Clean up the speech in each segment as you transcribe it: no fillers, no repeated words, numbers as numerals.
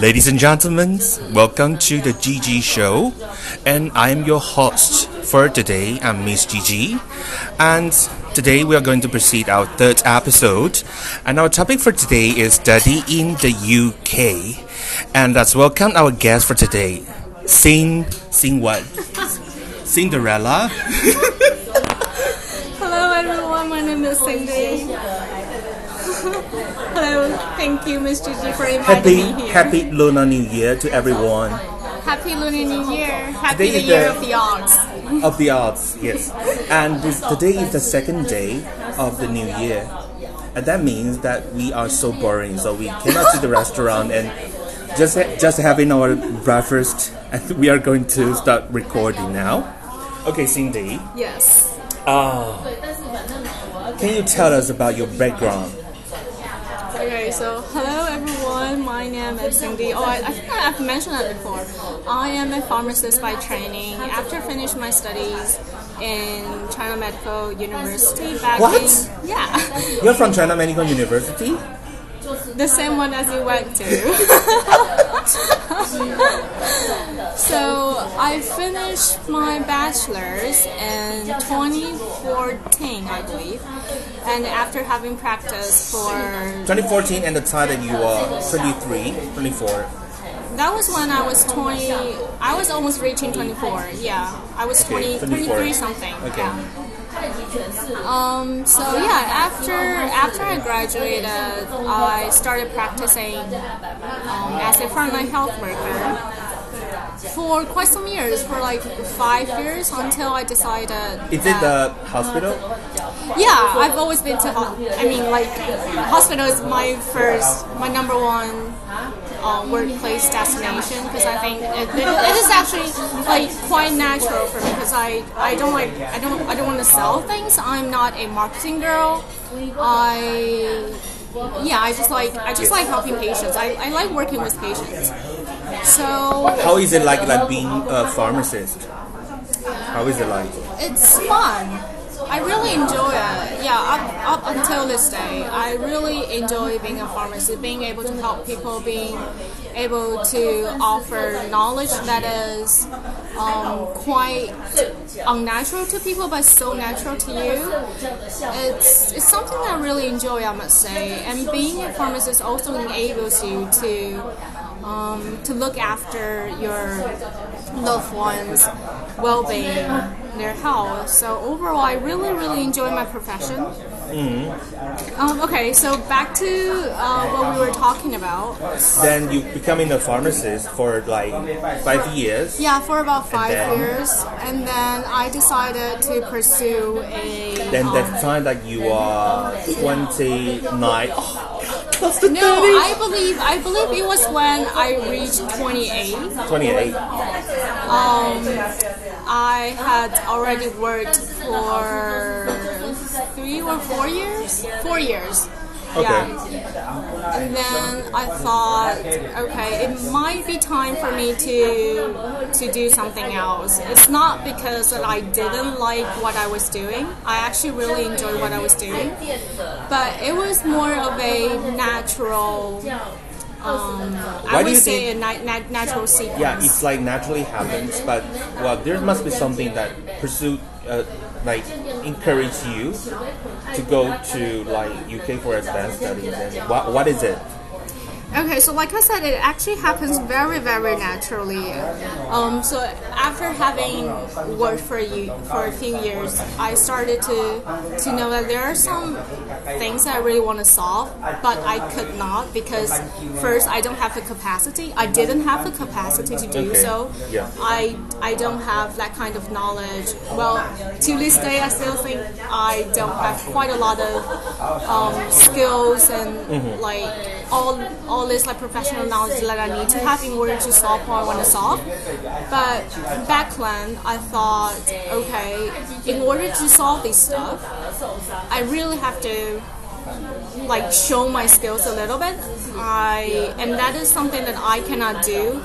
Ladies and gentlemen, welcome to the GG show, and I'm your host for today. I'm Ms. GG, and today we are going to proceed our third episode, and our topic for today is study in the UK, and let's welcome our guest for today, Sing what? Cinderella. Hello everyone, my name is Cindy. Hello, thank you Ms. GG for inviting me here. Happy Lunar New Year to everyone. Happy Lunar New Year. Happy the Year of the Arts. Of the Arts, yes. And today is the second day of the New Year. And that means that we are so boring, so we came out to the restaurant and just having our breakfast, and we are going to start recording now. Okay, Cindy. Yes. Can you tell us about your background? Okay, so hello everyone, my name is Cindy. I think I've mentioned that before. I am a pharmacist by training. After I finished my studies in China Medical University back in... Yeah. You're from China Medical University? The same one as you went to. So I finished my bachelor's in 2014, I believe. And after having practiced for... 2014 and the time that you were 23, 24. That was when I was 20. I was almost reaching 24. Yeah, I was 23 something. Okay. Yeah. After I graduated, I started practicing as a frontline health worker for quite some years, for like 5 years, until I decided... Is it the hospital? Yeah, I've always been to... hospital is my number one workplace destination, because I think it is actually like quite natural for me, because I don't want to sell things. I'm not a marketing girl. I just like helping patients. I like working with patients. So how is it like being a pharmacist? How is it like? It's fun. I really enjoy it. Yeah, up until this day, I really enjoy being a pharmacist, being able to help people, being able to offer knowledge that is quite unnatural to people, but so natural to you. It's something that I really enjoy, I must say. And being a pharmacist also enables you to look after your loved ones' well-being, their health. So overall, I really, really enjoy my profession. Mm-hmm. Okay, so back to what we were talking about. Then you becoming a pharmacist for like 5 years. Yeah, for about 5 years, and then I decided to pursue a. Then that time that you are 29. No, I believe it was when I reached 28. 28. I had already worked for 3 or 4 years. 4 years. Okay. Yeah. And then I thought, okay, it might be time for me to do something else. It's not because that I didn't like what I was doing. I actually really enjoyed what I was doing. But it was more of a natural... I would say a natural sequence. Yeah, it's like naturally happens, but well, there must be something that pursued, encourage you to go to like UK for advanced studies. And what is it? Okay, so like I said, it actually happens very, very naturally. So after having worked for a few years, I started to know that there are some things that I really want to solve, but I could not, because first I don't have the capacity. I didn't have the capacity to do so. Yeah. I don't have that kind of knowledge. Well, to this day, I still think I don't have quite a lot of skills and all this like professional knowledge that I need to have in order to solve what I want to solve. But back then I thought, okay, in order to solve this stuff, I really have to like show my skills a little bit, and that is something that I cannot do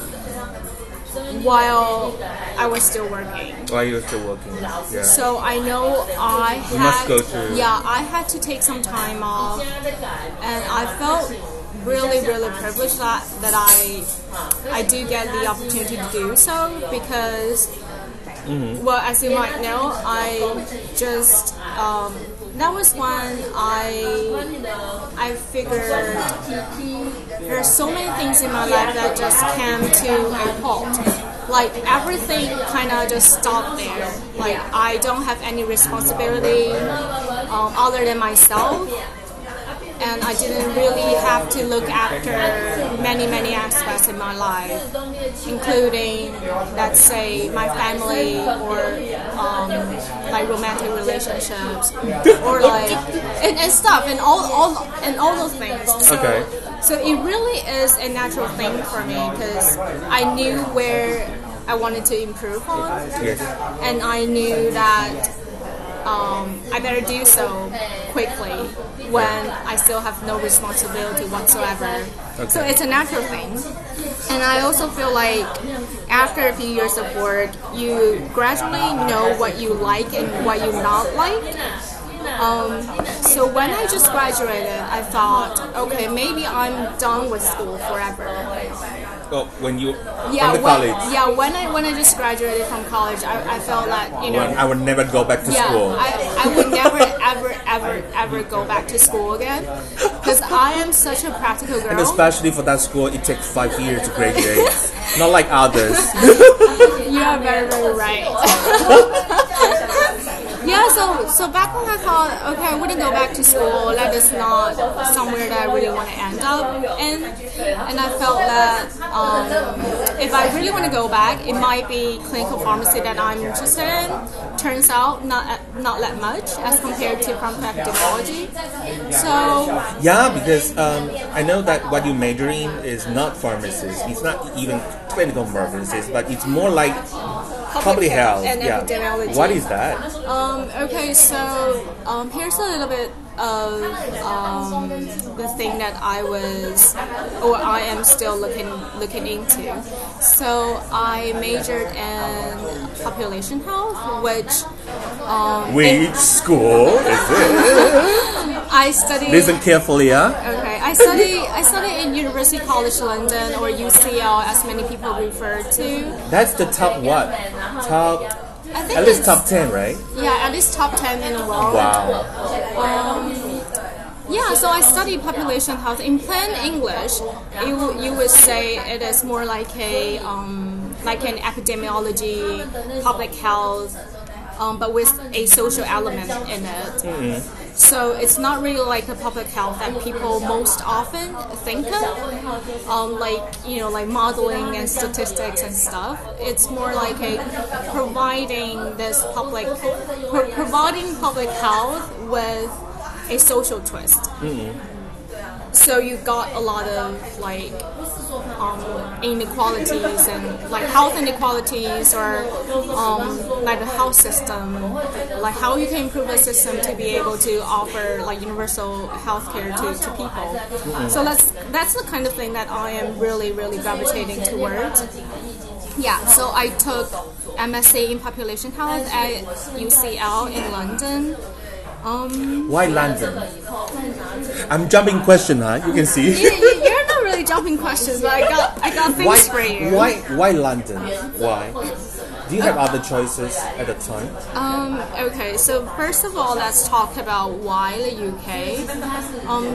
while I was still working. While you were still working, yeah. So I know I had to take some time off, and I felt really, really privileged that I do get the opportunity to do so, because, well, as you might know, I just that was when I figured there are so many things in my life that just came to a halt. Like, everything kind of just stopped there. Like, I don't have any responsibility other than myself. And I didn't really have to look after many, many aspects in my life, including, let's say, my family or like romantic relationships or like and stuff and all those things. So it really is a natural thing for me, because I knew where I wanted to improve on, and I knew that I better do so quickly when I still have no responsibility whatsoever. So it's a natural thing. And I also feel like after a few years of work, you gradually know what you like and what you not like. So when I just graduated, I thought, okay, maybe I'm done with school forever. When I just graduated from college, I felt that, I would never go back to school. I would never, ever go back to school again, because I am such a practical girl. And especially for that school, it takes 5 years to graduate, not like others. You are very, very right. Yeah, so back when I thought, okay, I wouldn't go back to school, that is not somewhere that I really want to end up in. And I felt that if I really want to go back, it might be clinical pharmacy that I'm interested in. Turns out, not that much as compared to pharmacoepidemiology. Because I know that what you major in is not pharmacist. It's not even clinical pharmacist, but it's more like public health and epidemiology. What is that? Here's a little bit of the thing that I am still looking into. So I majored in population health, which school is it? I study. Listen carefully, Okay, I study in University College London, or UCL, as many people refer to. That's the top what? Top. I think at least top 10, right? Yeah, at least top 10 in the world. Wow. So I study population health. In plain English, you would say it is more like a like an epidemiology, public health, but with a social element in it. Mm-hmm. So it's not really like the public health that people most often think of, like modeling and statistics and stuff. It's more like providing public health with a social twist. Mm-hmm. So you got a lot of inequalities and health inequalities, or the health system, how you can improve the system to be able to offer universal healthcare to people. Mm-hmm. So that's the kind of thing that I am really, really gravitating towards. Yeah, so I took MSc in population health at UCL in London. Why London? I'm jumping question, huh? You can see. You're not really jumping questions, but I got things for you. Why London? Why? Do you have other choices at the time? Okay, so first of all, let's talk about why the UK.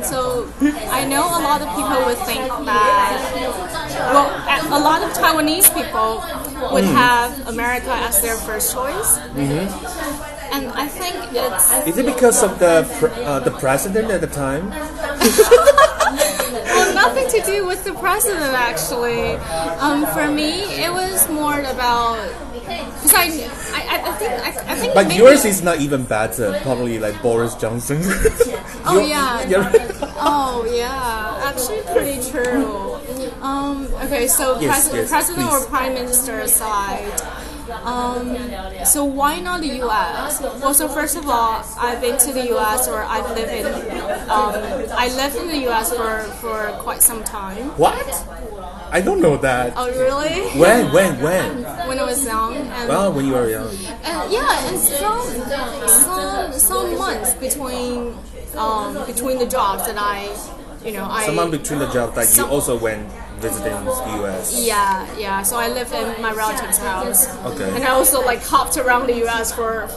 So I know a lot of people would think that, a lot of Taiwanese people would have America as their first choice. Mm-hmm. And I think it's... Is it because of the president at the time? Well, nothing to do with the president, actually. For me, it was more about... Because I think but maybe, yours is not even better. Probably like Boris Johnson. Actually, pretty true. Okay, so yes, president or prime minister aside... So why not the U.S.? Well, so first of all, I've been to the U.S. or I lived in the U.S. for quite some time. What? I don't know that. Oh, really? When? When I was young. When you were young. And some months between the jobs that you also went visiting the U.S. Yeah. So I lived in my relative's house. Okay. And I also hopped around the U.S. for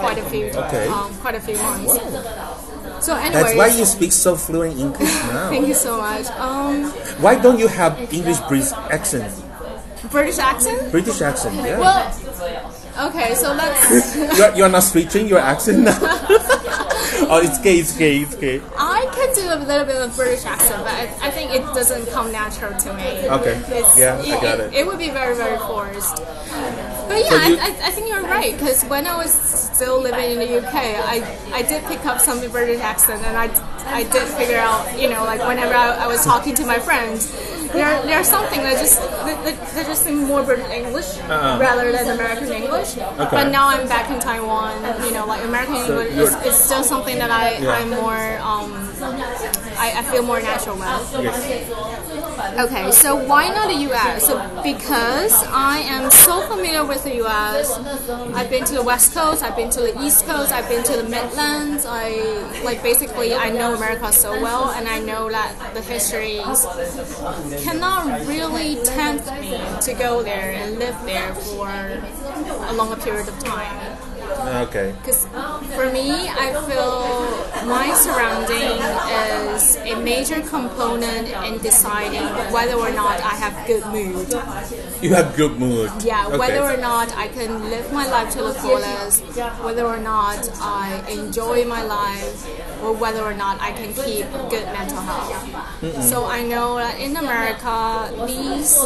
quite a few months. Wow. So anyway, that's why you speak so fluent English now. Thank you so much. Why don't you have English British accent? British accent? British accent. Yeah. Well, okay. So let's. you're not switching your accent now. Oh, it's gay. I can do a little bit of British accent, but I think it doesn't come natural to me. Okay. I got it. It would be very, very forced. But yeah, so I think you're right, because when I was still living in the UK, I did pick up some British accent, and I did figure out, whenever I was talking to my friends, there's something that just seem more British English rather than American English. Okay. But now I'm back in Taiwan, American English is still something that I'm more, I feel more natural with. Yes. Okay, so why not the U.S.? So because I am so familiar with the U.S., I've been to the West Coast, I've been to the East Coast, I've been to the Midlands, I know America so well, and I know that the history cannot really tempt me to go there and live there for a longer period of time. Okay. Because for me, I feel my surrounding is a major component in deciding whether or not I have good mood. You have good mood. Yeah, okay. Whether or not I can live my life to the fullest, whether or not I enjoy my life, or whether or not I can keep good mental health. Mm-hmm. So I know that in America, these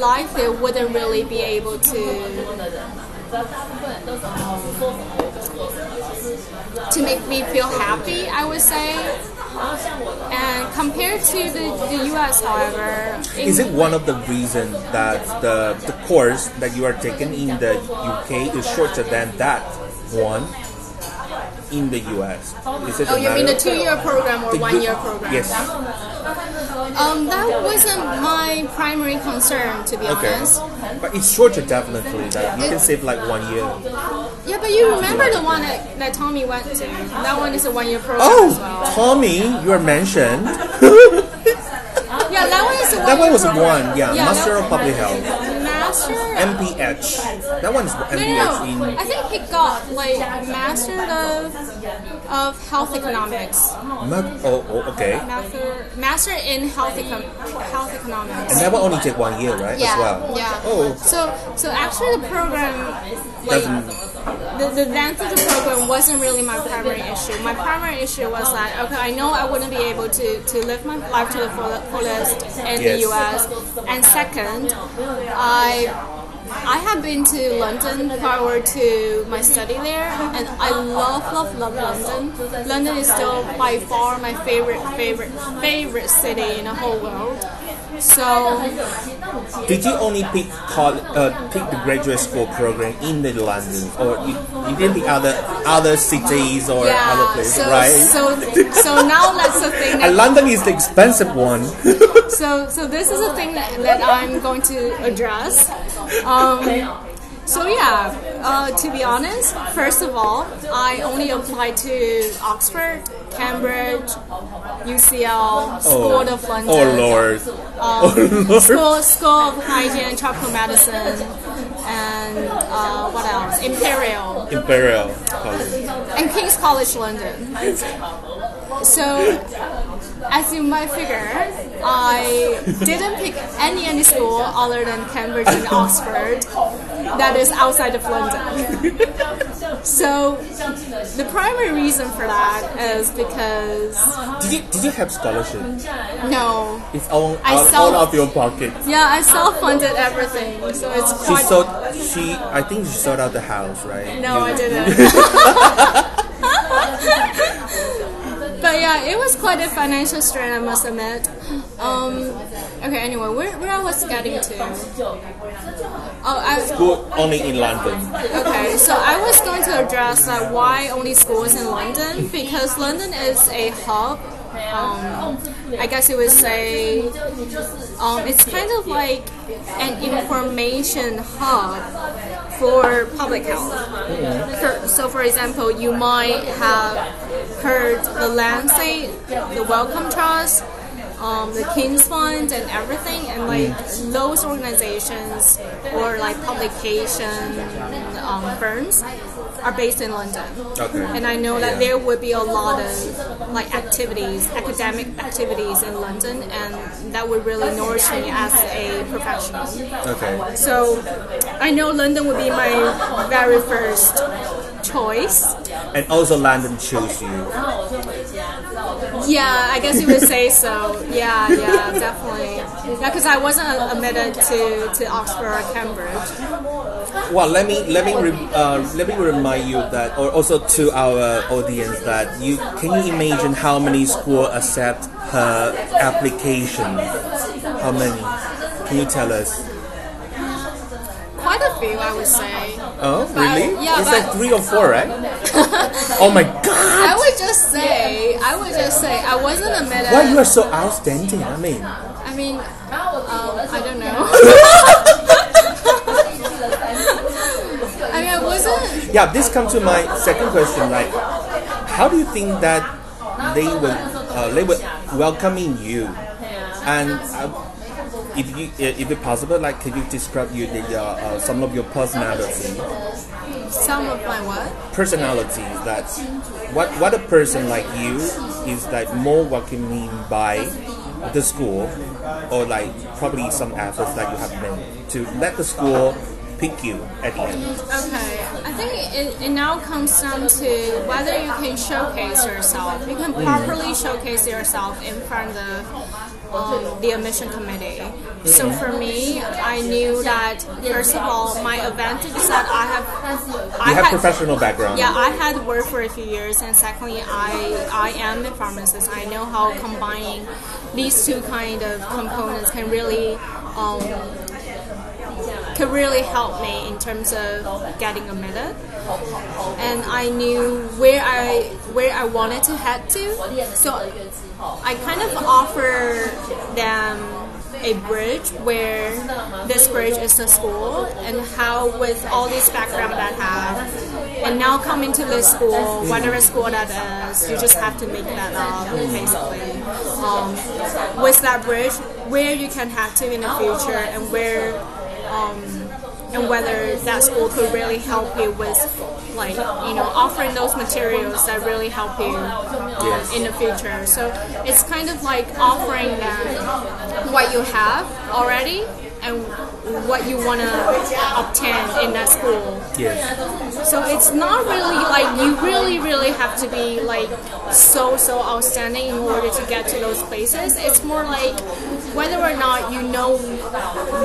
life they wouldn't really be able to make me feel happy, I would say. And compared to the U.S., however, is it one of the reasons that the course that you are taking in the UK is shorter than that one in the U.S.? Is it you mean the 2-year program or the 1-year program? Yes. That wasn't my primary concern, to be honest. But it's shorter, definitely. You can save 1 year. Yeah, but you remember the one that Tommy went to. That one is a 1-year program as well. Oh, Tommy, you were mentioned. Yeah, that one is a 1-year program. That one was program. One, yeah. Master of Public Health. MPH. That one's MPH. No. I think he got Master of Health Economics. Okay. Master in Health Economics. And that will only take 1 year, right? Yeah. As well. Yeah. Oh. So actually, the program the length of the program wasn't really my primary issue. My primary issue was that I know I wouldn't be able to live my life to the fullest in the U.S. And second, I have been to London prior to my study there, and I love London. London is still by far my favorite city in the whole world. So, did you only pick the graduate school program in the London, or you did the other cities or other places, right? So now that's the thing. And London is the expensive one. So this is the thing that I'm going to address. To be honest, first of all, I only applied to Oxford, Cambridge, UCL, School of London, School of Hygiene and Tropical Medicine, and what else? Imperial College. And King's College London. So, as you might figure, I didn't pick any school other than Cambridge and Oxford that is outside of London. So the primary reason for that is because... Did you have scholarship? No. It's all out of your pocket. Yeah, I self-funded everything, so it's quite... I think she sold out the house, right? No, I didn't. But yeah, Yeah, it was quite a financial strain, I must admit. Okay, anyway, where I was getting to? School only in London. Okay, so I was going to address why only schools in London, because London is a hub. I guess it would say it's kind of like an information hub for public health. Mm-hmm. So, for example, you might have heard the Lancet, the Wellcome Trust, the King's Fund, and everything, and like those organizations or like publication firms are based in London. Okay. And I know that there would be a lot of like activities, academic activities in London, and that would really nourish me as a professional. Okay. So I know London would be my very first choice. And also London chose you. Yeah, I guess you would say so. Yeah, yeah, definitely. Yeah, because I wasn't admitted to Oxford or Cambridge. Well, let me remind you that, or also to our audience, that you can you imagine how many schools accept her application? How many? Can you tell us? Quite a few, I would say. Oh, really? Yeah, it's like 3 or 4, right? Oh my God! I would just say, I wasn't admitted. Why you are so outstanding? I mean, I don't know. I mean, I wasn't. Yeah, this comes to my second question. Like, how do you think that they were welcoming you? And if it's possible, like, could you describe some of your personality? Some of my what? Personality. That's what a person like you is like more welcoming by the school, or like probably some efforts that you have made to let the school pick you at the end. Okay, I think it now comes down to whether you can showcase yourself. You can properly showcase yourself in front of the admission committee. Mm-hmm. So for me, I knew that first of all, my advantage is that I have professional background. Yeah, I had worked for a few years, and secondly, I am a pharmacist. I know how combining these two kind of components can really. Could really help me in terms of getting admitted, and I knew where I wanted to head to, so I kind of offer them a bridge where this bridge is the school, and how with all this background that I have, and now coming to this school, whatever school that is, you just have to make that up basically. With that bridge, where you can head to in the future, and where. And whether that school could really help you with, like, you know, offering those materials that really help you in the future. So it's kind of like offering them what you have already and what you want to obtain in that school. Yes. So it's not really like you really have to be like so outstanding in order to get to those places. It's more like whether or not you know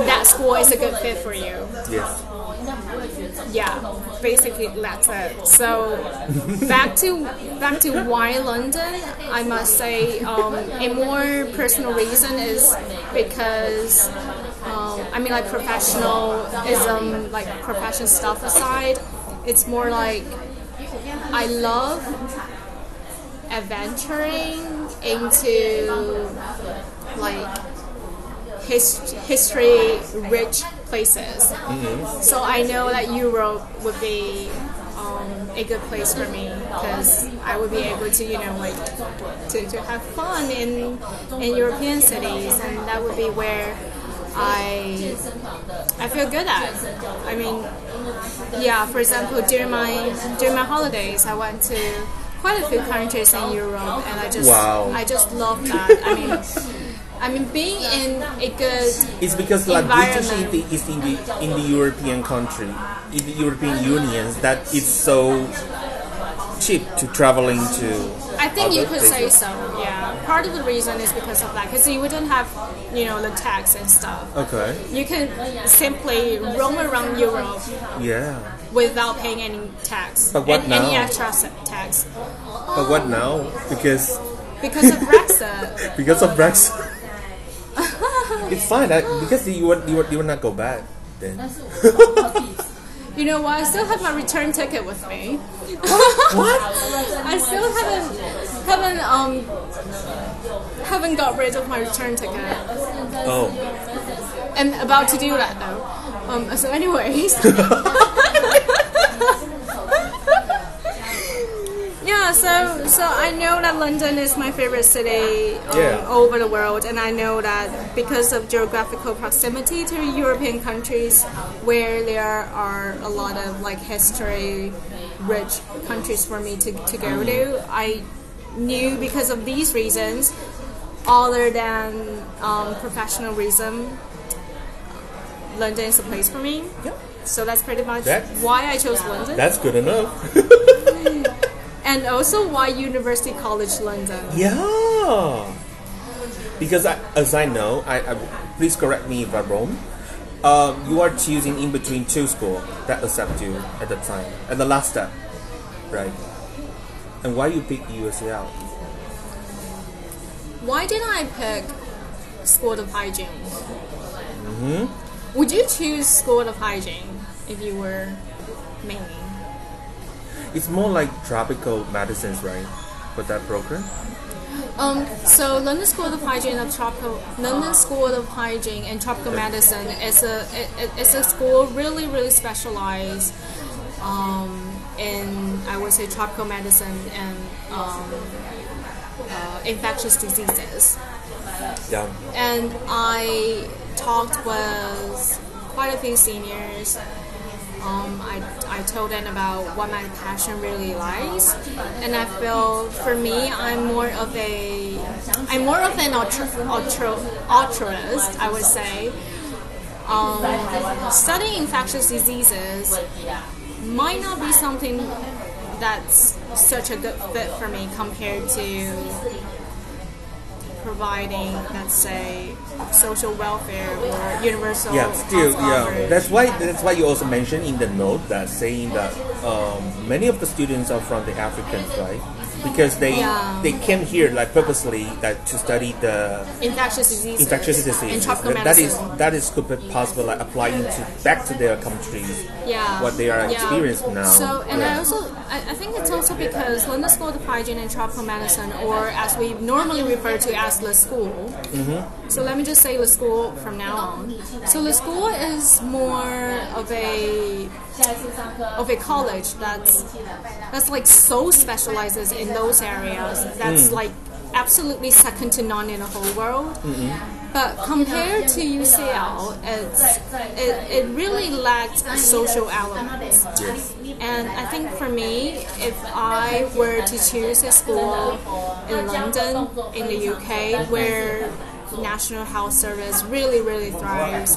that school is a good fit for you. Yes. Yeah, basically that's it. So back to why London, I must say a more personal reason is because I mean, like, professionalism, like profession stuff aside, it's more like I love adventuring into like history-rich places. Mm-hmm. So I know that Europe would be a good place for me because I would be able to, you know, like to have fun in European cities, and that would be where I feel good at. I mean, yeah. For example, during my holidays, I went to quite a few countries in Europe, and I just love that. I mean, being in a good it's because like British is in the European country, in the European Union, that it's so cheap to traveling to. I think you could say so. Yeah, part of the reason is because of that, because you wouldn't have, you know, the tax and stuff. Okay. You can simply roam around Europe. Yeah. Without paying any tax. But what now? Any extra tax. But what now? Because Because of Brexit. Because of Brexit. It's fine, because you would not go back then. You know what? I still have my return ticket with me. What? I still haven't got rid of my return ticket. Oh. I'm about to do that though. So, anyways. Yeah. So I know that London is my favorite city over the world, and I know that because of geographical proximity to European countries, where there are a lot of like history-rich countries for me to go to, I knew because of these reasons, other than professional reason, London is the place for me. Yep. So that's pretty much why I chose London. That's good enough. And also why University College London. Yeah. Because as I know, please correct me if I'm wrong. You are choosing in between two schools that accept you at that time. At the last step. Right. And why you pick USL? Why did I pick School of Hygiene? Mm-hmm. Would you choose School of Hygiene if you were me? It's more like tropical medicines, right? For that program. So London School of Hygiene and Tropical Medicine is a school really, really specialized in, I would say, tropical medicine and infectious diseases. Yeah. And I talked with quite a few seniors. I told them about what my passion really lies, and I feel for me I'm more of an altruist, I would say. Studying infectious diseases might not be something that's such a good fit for me compared to providing, let's say, social welfare or universal coverage. That's why you also mentioned in the note that saying that many of the students are from the Africans, right? Because they came here like purposely to study the infectious diseases. And tropical medicine. That is could be possible, like applying back to their countries. Yeah. What they are experiencing now. So I think it's also because London School of Hygiene and Tropical Medicine, or as we normally refer to as the school. Mm-hmm. So let me just say the school from now on. So the school is more of a college that's like so specializes in those areas that's like absolutely second to none in the whole world. Mm-hmm. But compared to UCL, it really lacks social elements. Yes. And I think for me, if I were to choose a school in London, in the UK, where National Health Service really, really thrives,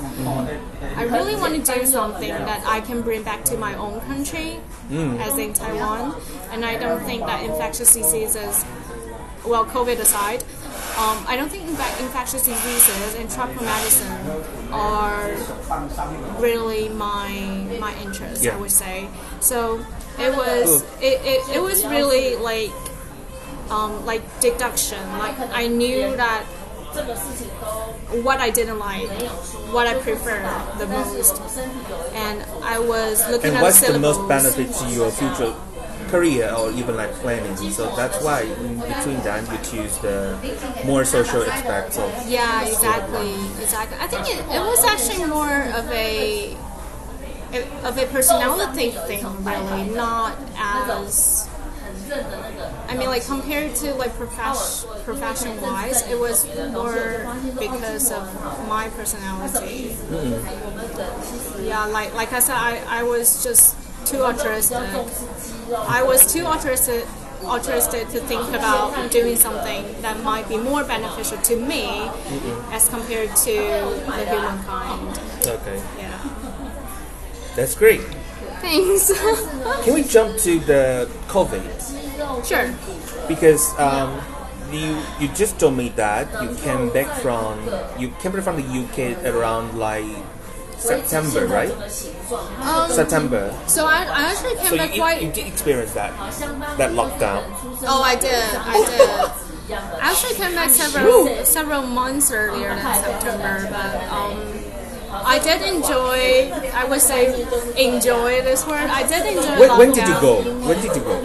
I really want to do something that I can bring back to my own country, as in Taiwan. And I don't think that infectious diseases, well, COVID aside, I don't think infectious diseases and tropical medicine are really my interest, I would say. So it was really like deduction. Like I knew that what I didn't like, what I prefer the most, and I was looking at what's the most benefit to your future career or even like planning. So that's why in between them you choose the more social aspects of. Yeah, exactly. I think it was actually more of a personality thing, really, not as. I mean, like compared to like profession-wise, it was more because of my personality. Mm-hmm. Yeah, like I said, I was just too altruistic. I was too altruistic to think about doing something that might be more beneficial to me as compared to the humankind. Okay. Yeah. That's great. Thanks. Can we jump to the COVID? Sure. Because you just told me that you came back from the UK around like September, right? September. So I actually came back. You did experience that lockdown. Oh, I did. I actually came back several months earlier than September, but I did enjoy, I would say enjoy this word. I did enjoy lockdown. When did you go? When did you go?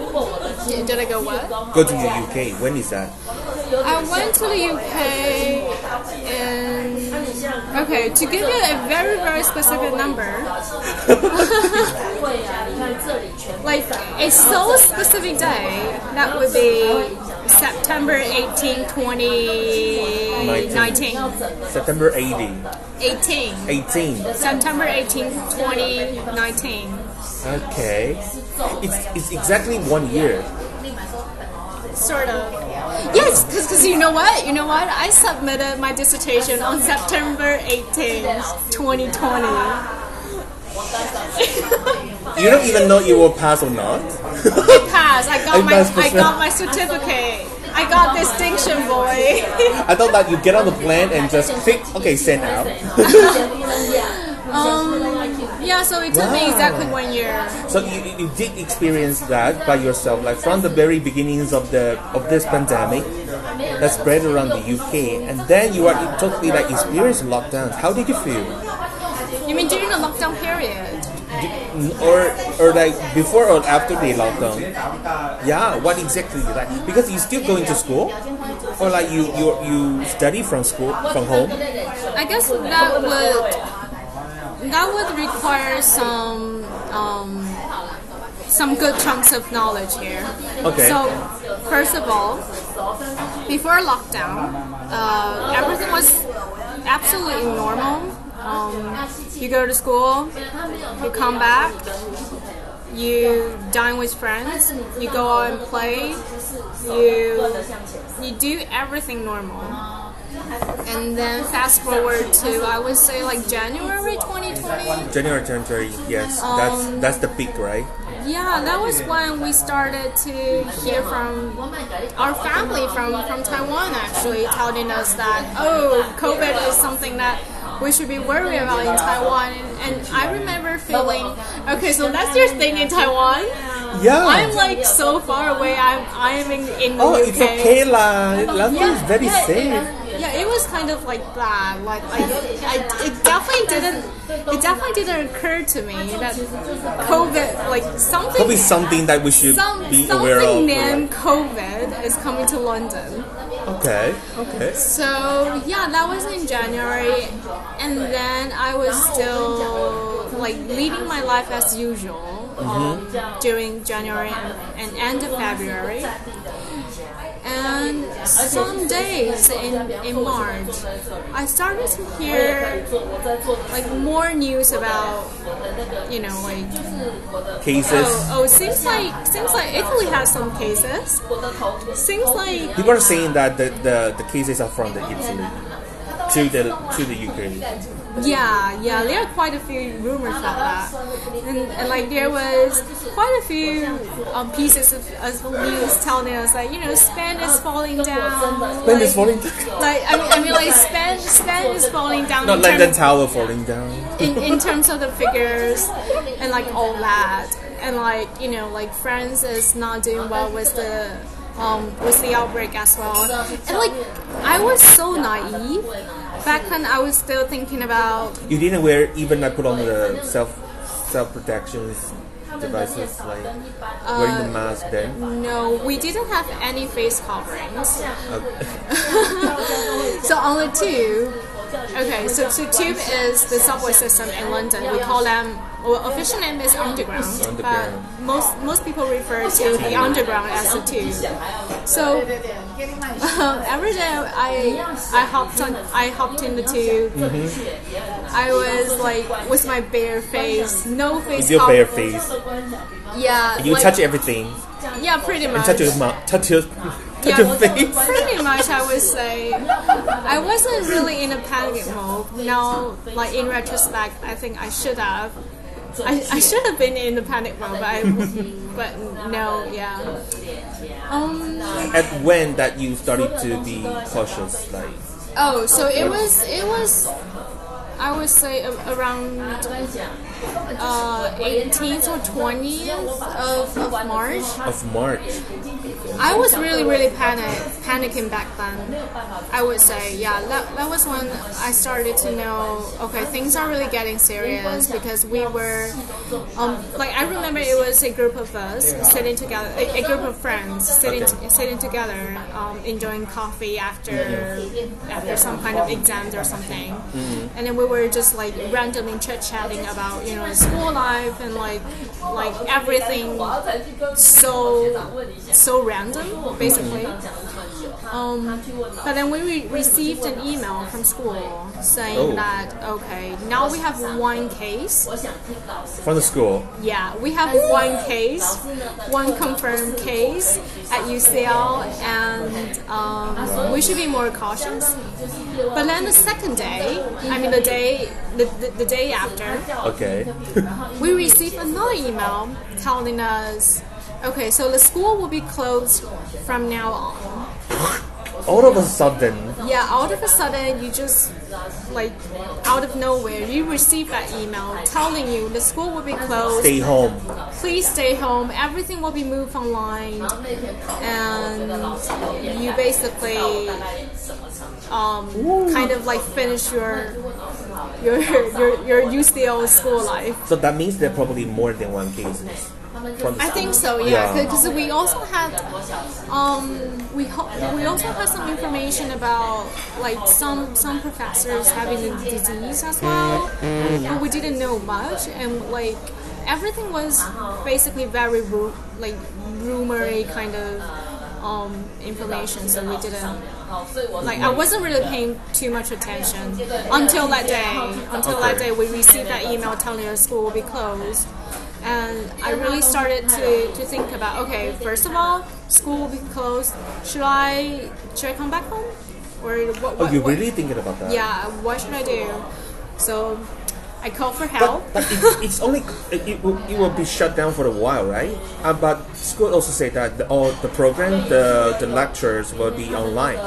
Did I go what? Go to the UK. When is that? I went to the UK in... Okay, to give you a very, very specific number. Like, a so specific day, that would be September 18, 2019. September 18. 18. 18. September 18, 2019. Okay. It's exactly 1 year. Sort of. Yes, because you know what? You know what? I submitted my dissertation on September 18, 2020. You don't even know you will pass or not. I passed. I got my certificate. I got distinction, boy. I thought that you get on the plane and just click. Okay, send out. Yeah, so it took me exactly 1 year. So you did experience that by yourself, like from the very beginnings of this pandemic that spread around the UK, and then you totally like experienced lockdowns. How did you feel? You mean during the lockdown period? Or like before or after the lockdown? Yeah, what exactly? Like, because you're still going to school, or like you study from school, from home? I guess that would require some good chunks of knowledge here. Okay. So first of all, before lockdown, everything was absolutely normal. You go to school, you come back, you dine with friends, you go out and play, you do everything normal. And then fast forward to, I would say, like January 2020? January, yes. That's the peak, right? Yeah, that was when we started to hear from our family from Taiwan, actually, telling us that, oh, COVID is something that we should be worried about in Taiwan. And I remember feeling, okay, so that's your thing in Taiwan? Yeah. I'm like so far away, I'm in the UK. Oh, it's okay la. London is very safe. Yeah, it was kind of like that. Like, it definitely didn't occur to me that COVID, like something. Probably something that we should be aware of. Something named COVID is coming to London. Okay. So yeah, that was in January, and then I was still like leading my life as usual during January and end of February. And some days in March, I started to hear like more news about, you know, like cases. Oh, seems like Italy has some cases. Seems like people are saying that the cases are from the Italy to the Ukraine. Yeah, there are quite a few rumors about that, and like there was quite a few pieces of news telling us like, you know, Spain is falling down. Like I mean like Spain is falling down. Not London Tower falling down. in terms of the figures and like all that, and like, you know, like France is not doing well with the outbreak as well. And like I was so naive back then. I was still thinking about. You didn't wear even I put on the self protection devices, like wearing the mask then. No, we didn't have any face coverings. Okay. So on the tube. Okay, so tube is the subway system in London. We call them. Well, official name is underground. But most people refer to the underground as the tube. So every day I hopped in the tube. Mm-hmm. I was like with my bare face, no face. With your bare face. Yeah. You like, touch everything. Yeah, pretty much. And touch your mouth. Touch your face. Pretty much, I would say. I wasn't really in a panic mode. Now, like in retrospect, I think I should have. I should have been in the panic mode, but no, yeah. At when that you started to be cautious, like. Oh, so it was. I would say around 18th or 20th of March. I was really panicking back then, I would say. Yeah, that was when I started to know, okay, things are really getting serious, because we were I remember it was a group of us sitting together, a group of friends sitting together, enjoying coffee after some kind of exams or something, and then we were just randomly chit-chatting about school life and like everything, so random basically. But then we received an email from school saying that okay, now we have one case from the school. Yeah, we have one confirmed case at UCL, and we should be more cautious. But then the second day, the day after, we received another email telling us, okay, so the school will be closed from now on. All of a sudden. Yeah, all of a sudden, you just, out of nowhere, you receive that email telling you the school will be closed. Stay home. Please stay home. Everything will be moved online. And you basically kind of, finish your UCL school life. So that means there are probably more than one case. I think so, yeah, because we also had we also had some information about some professors having the disease as well, but we didn't know much, and everything was basically very rumory kind of information, so we didn't. I wasn't really paying too much attention until that day. That day, we received that email telling our school will be closed. And I really started to think about, okay, first of all, school will be closed. Should I come back home? Or what, you're really thinking about that? Yeah, what should I do? So I called for help. But it's only, it will be shut down for a while, right? But school also said that all the program, the lectures will be online.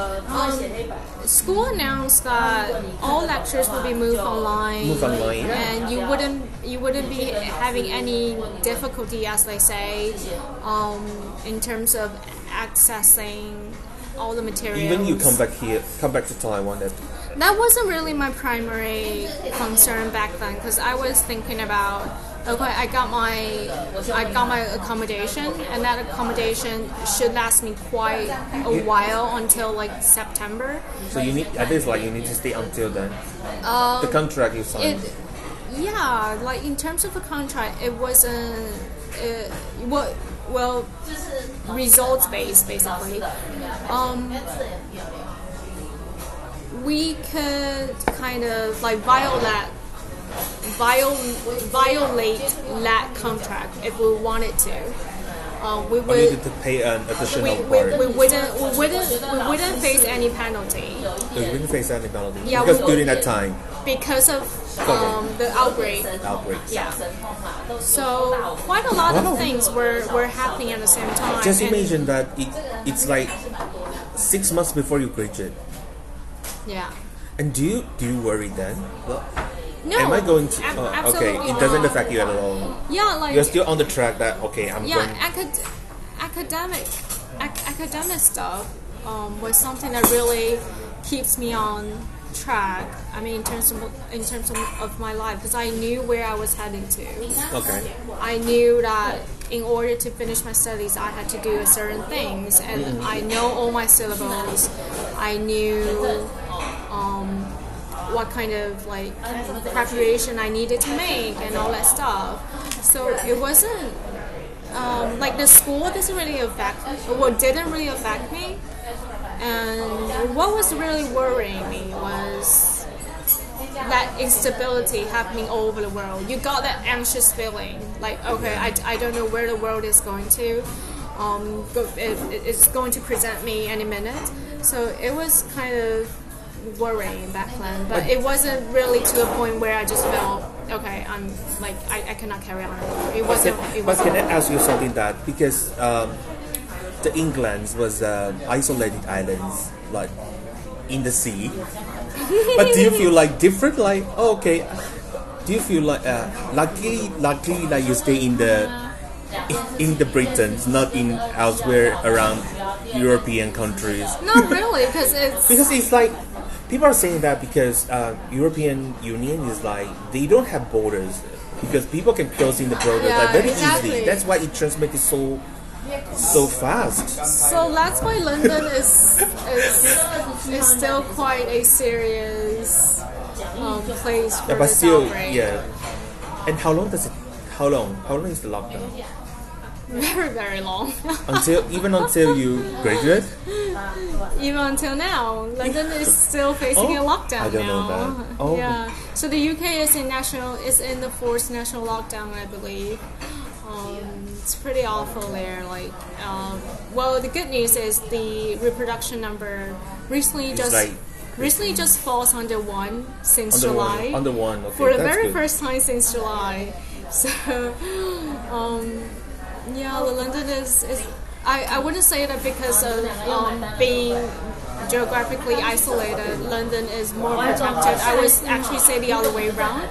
School announced that all lectures will be moved online. And you wouldn't be having any difficulty, as they say, in terms of accessing all the materials. Even you come back to Taiwan. That wasn't really my primary concern back then, because I was thinking about, okay, I got my accommodation, and that accommodation should last me quite a while until September. So you need to stay until then. The contract you signed. In terms of the contract, it wasn't. Results based basically. We could kind of violate that contract if we wanted to. We needed to pay an additional part. We wouldn't face any penalty. We wouldn't face any penalty. Yeah, because during that time. Because of the outbreak. Yeah. So quite a lot of things were happening at the same time. Just imagine that it's 6 months before you graduate. Yeah. And do you worry then? Well, no. Am I going to? Absolutely. Okay, it doesn't affect you at all. Yeah, you're still on the track that okay, I'm going. Yeah, academic stuff was something that really keeps me on track. I mean, in terms of my life, because I knew where I was heading to. Okay. I knew that in order to finish my studies, I had to do certain things, and I know all my syllables. I knew what kind of preparation I needed to make and all that stuff. So it wasn't the school didn't really affect me. And what was really worrying me was that instability happening all over the world. You got that anxious feeling, okay, I don't know where the world is going to. It's going to present me any minute. So it was kind of worrying back then, but it wasn't really to the point where I just felt okay, I'm I cannot carry on anymore. Can I ask you something that because the England was isolated islands in the sea, but do you feel different? Do you feel lucky that you stay in the in the Britain, not in elsewhere around European countries. Not really, because it's... because it's like, people are saying that because European Union is like, they don't have borders, because people can cross in the borders like very easily. That's why it transmits so fast. So that's why London is still quite a serious place for this outbreak. Yeah. And how long is the lockdown? Very, very long. Until you graduate? Even until now, London is still facing a lockdown. I don't know that. Oh. Yeah. So the UK is in the fourth national lockdown, I believe. It's pretty awful there. Like, well, the good news is the reproduction number recently just falls under one since July. Under one, okay, for the very first time since July. So, London is I wouldn't say that because of being geographically isolated, London is more protected. I would actually say the other way around.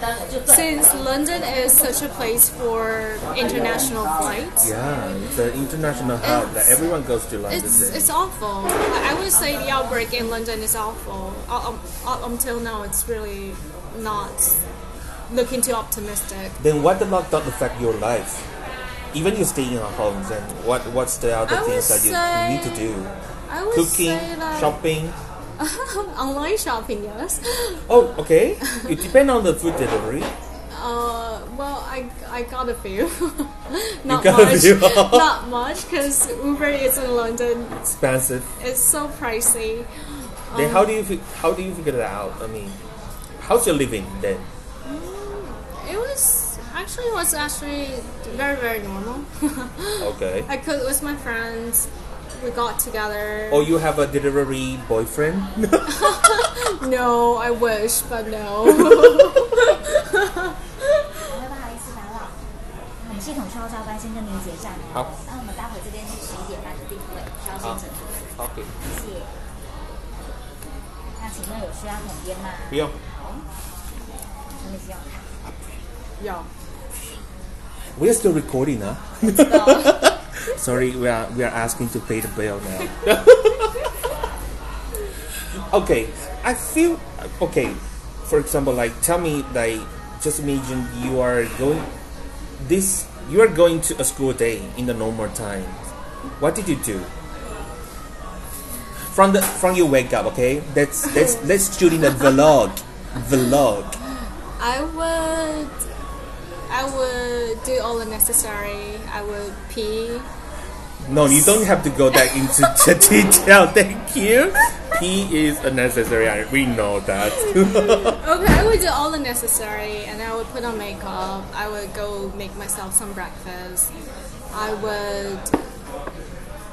Since London is such a place for international flights. Yeah, it's an international hub that everyone goes to London. It's awful. I would say the outbreak in London is awful. Until now, it's really not looking too optimistic. Then what did lockdown affect your life? Even you stay in our homes, and what's the other things that you need to do? I would cooking, say that shopping. Online shopping, yes. Oh, okay. It depends on the food delivery. Well, I got a few. Not much, because Uber is in London. Expensive. It's so pricey. Then how do you figure that out? I mean, how's your living then? It was actually very, very normal. Okay. I cooked with my friends. We got together. Oh, you have a delivery boyfriend? No, I wish, but no. Okay. 那请问有需要统编吗？不用。他们需要看。要。 We are still recording, huh? Sorry, we are asking to pay the bill now. Okay, I feel okay. For example, like tell me, like just imagine you are going to a school day in the normal time. What did you do? From your wake up, okay? Let's shoot in a vlog. I would do all the necessary. I would pee. No, you don't have to go that into detail. Thank you. Pee is unnecessary. We know that. Okay, I would do all the necessary, and I would put on makeup. I would go make myself some breakfast. I would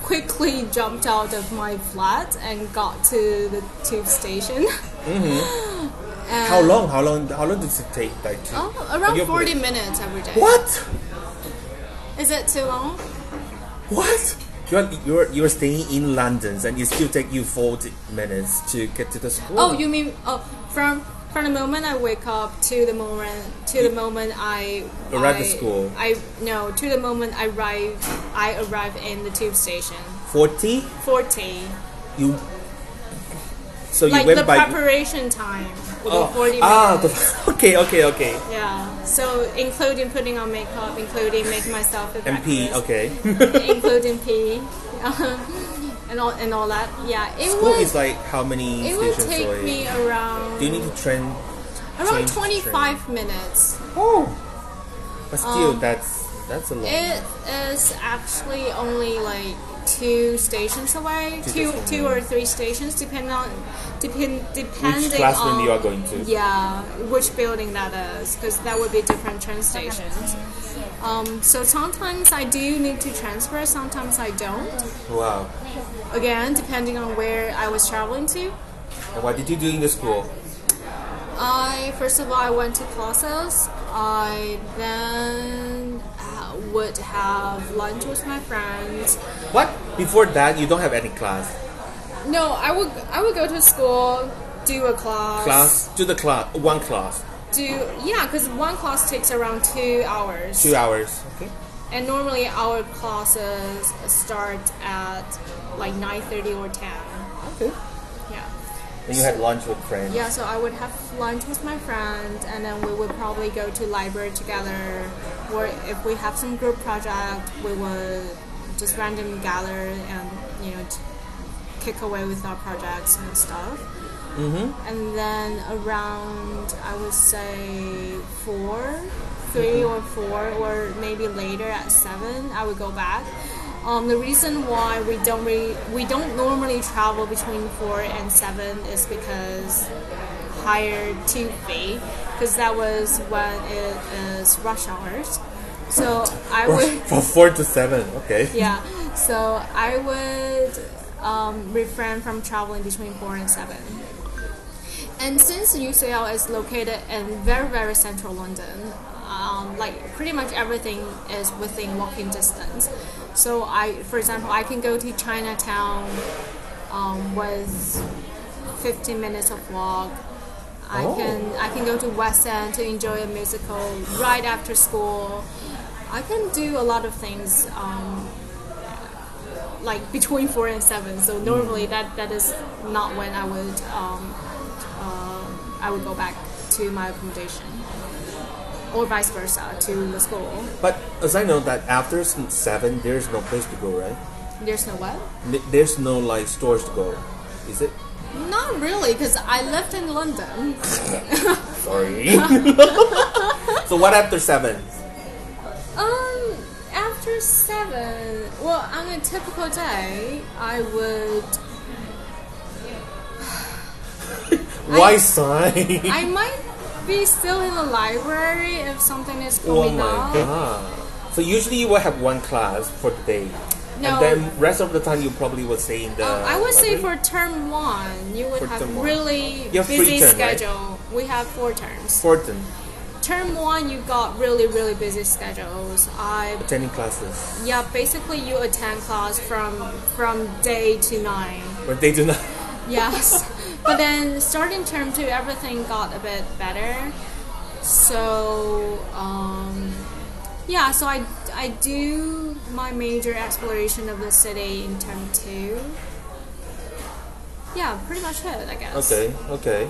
quickly jumped out of my flat and got to the tube station. Mm-hmm. How long does it take? Like, around 40 minutes every day. What? Is it too long? What? You're staying in London and it still takes you 40 minutes to get to the school. Oh, you mean from the moment I wake up to the moment I arrive in the tube station. 40? 40. You. So you like went the by preparation time will be 40 minutes. Okay. Yeah. So including putting on makeup, including making myself a breakfast, pee, okay. Including pee, and all that. Yeah. School is like how many? It would take me around. Do you need to around 25 minutes? Oh, but still, that's a lot. It is actually only like 2 stations away, two or 3 stations, depending on which classroom you are going to. Yeah, which building that is, because that would be different train stations. So sometimes I do need to transfer, sometimes I don't. Wow. Again, depending on where I was traveling to. And what did you do in the school? First of all, I went to classes. I then would have lunch with my friends. What? Before that, you don't have any class? No, I would go to school, do a class. One class. Because one class takes around 2 hours. Okay. And normally our classes start at like 9:30 or 10. Okay. Yeah. And you had lunch with friends? Yeah, so I would have lunch with my friend, and then we would probably go to library together, or if we have some group project, we would just randomly gather and, you know, kick away with our projects and stuff. Mm-hmm. And then around, I would say three or four, or maybe later at 7, I would go back. The reason why we don't normally travel between 4 and 7 is because higher TV, because that was when it is rush hours. So I would from 4 to 7. Okay. Yeah. So I would refrain from traveling between 4 and 7. And since UCL is located in very, very central London, like pretty much everything is within walking distance. So for example, I can go to Chinatown with 15 minutes of walk. I can go to West End to enjoy a musical right after school. I can do a lot of things like between 4 and 7. So normally that is not when I would go back to my accommodation, or vice versa to the school. But as I know that after 7, there's no place to go, right? There's no what? There's no like stores to go, is it? Not really, because I lived in London. Sorry. So what after 7? After 7, well, on a typical day, I would. Why sign? I might be still in the library if something is going on. Oh my god! So usually you will have one class for the day, no, and then rest of the time you probably would stay in the. I would library? Say for term 1, you would have really busy term, schedule. Right? We have 4 terms. 4 terms. Term 1, you got really, really busy schedules. Attending classes. Yeah, basically you attend class from day to 9. From day to 9. Yes. But then starting term 2, everything got a bit better. So, so I do my major exploration of the city in term 2. Yeah, pretty much it, I guess. Okay.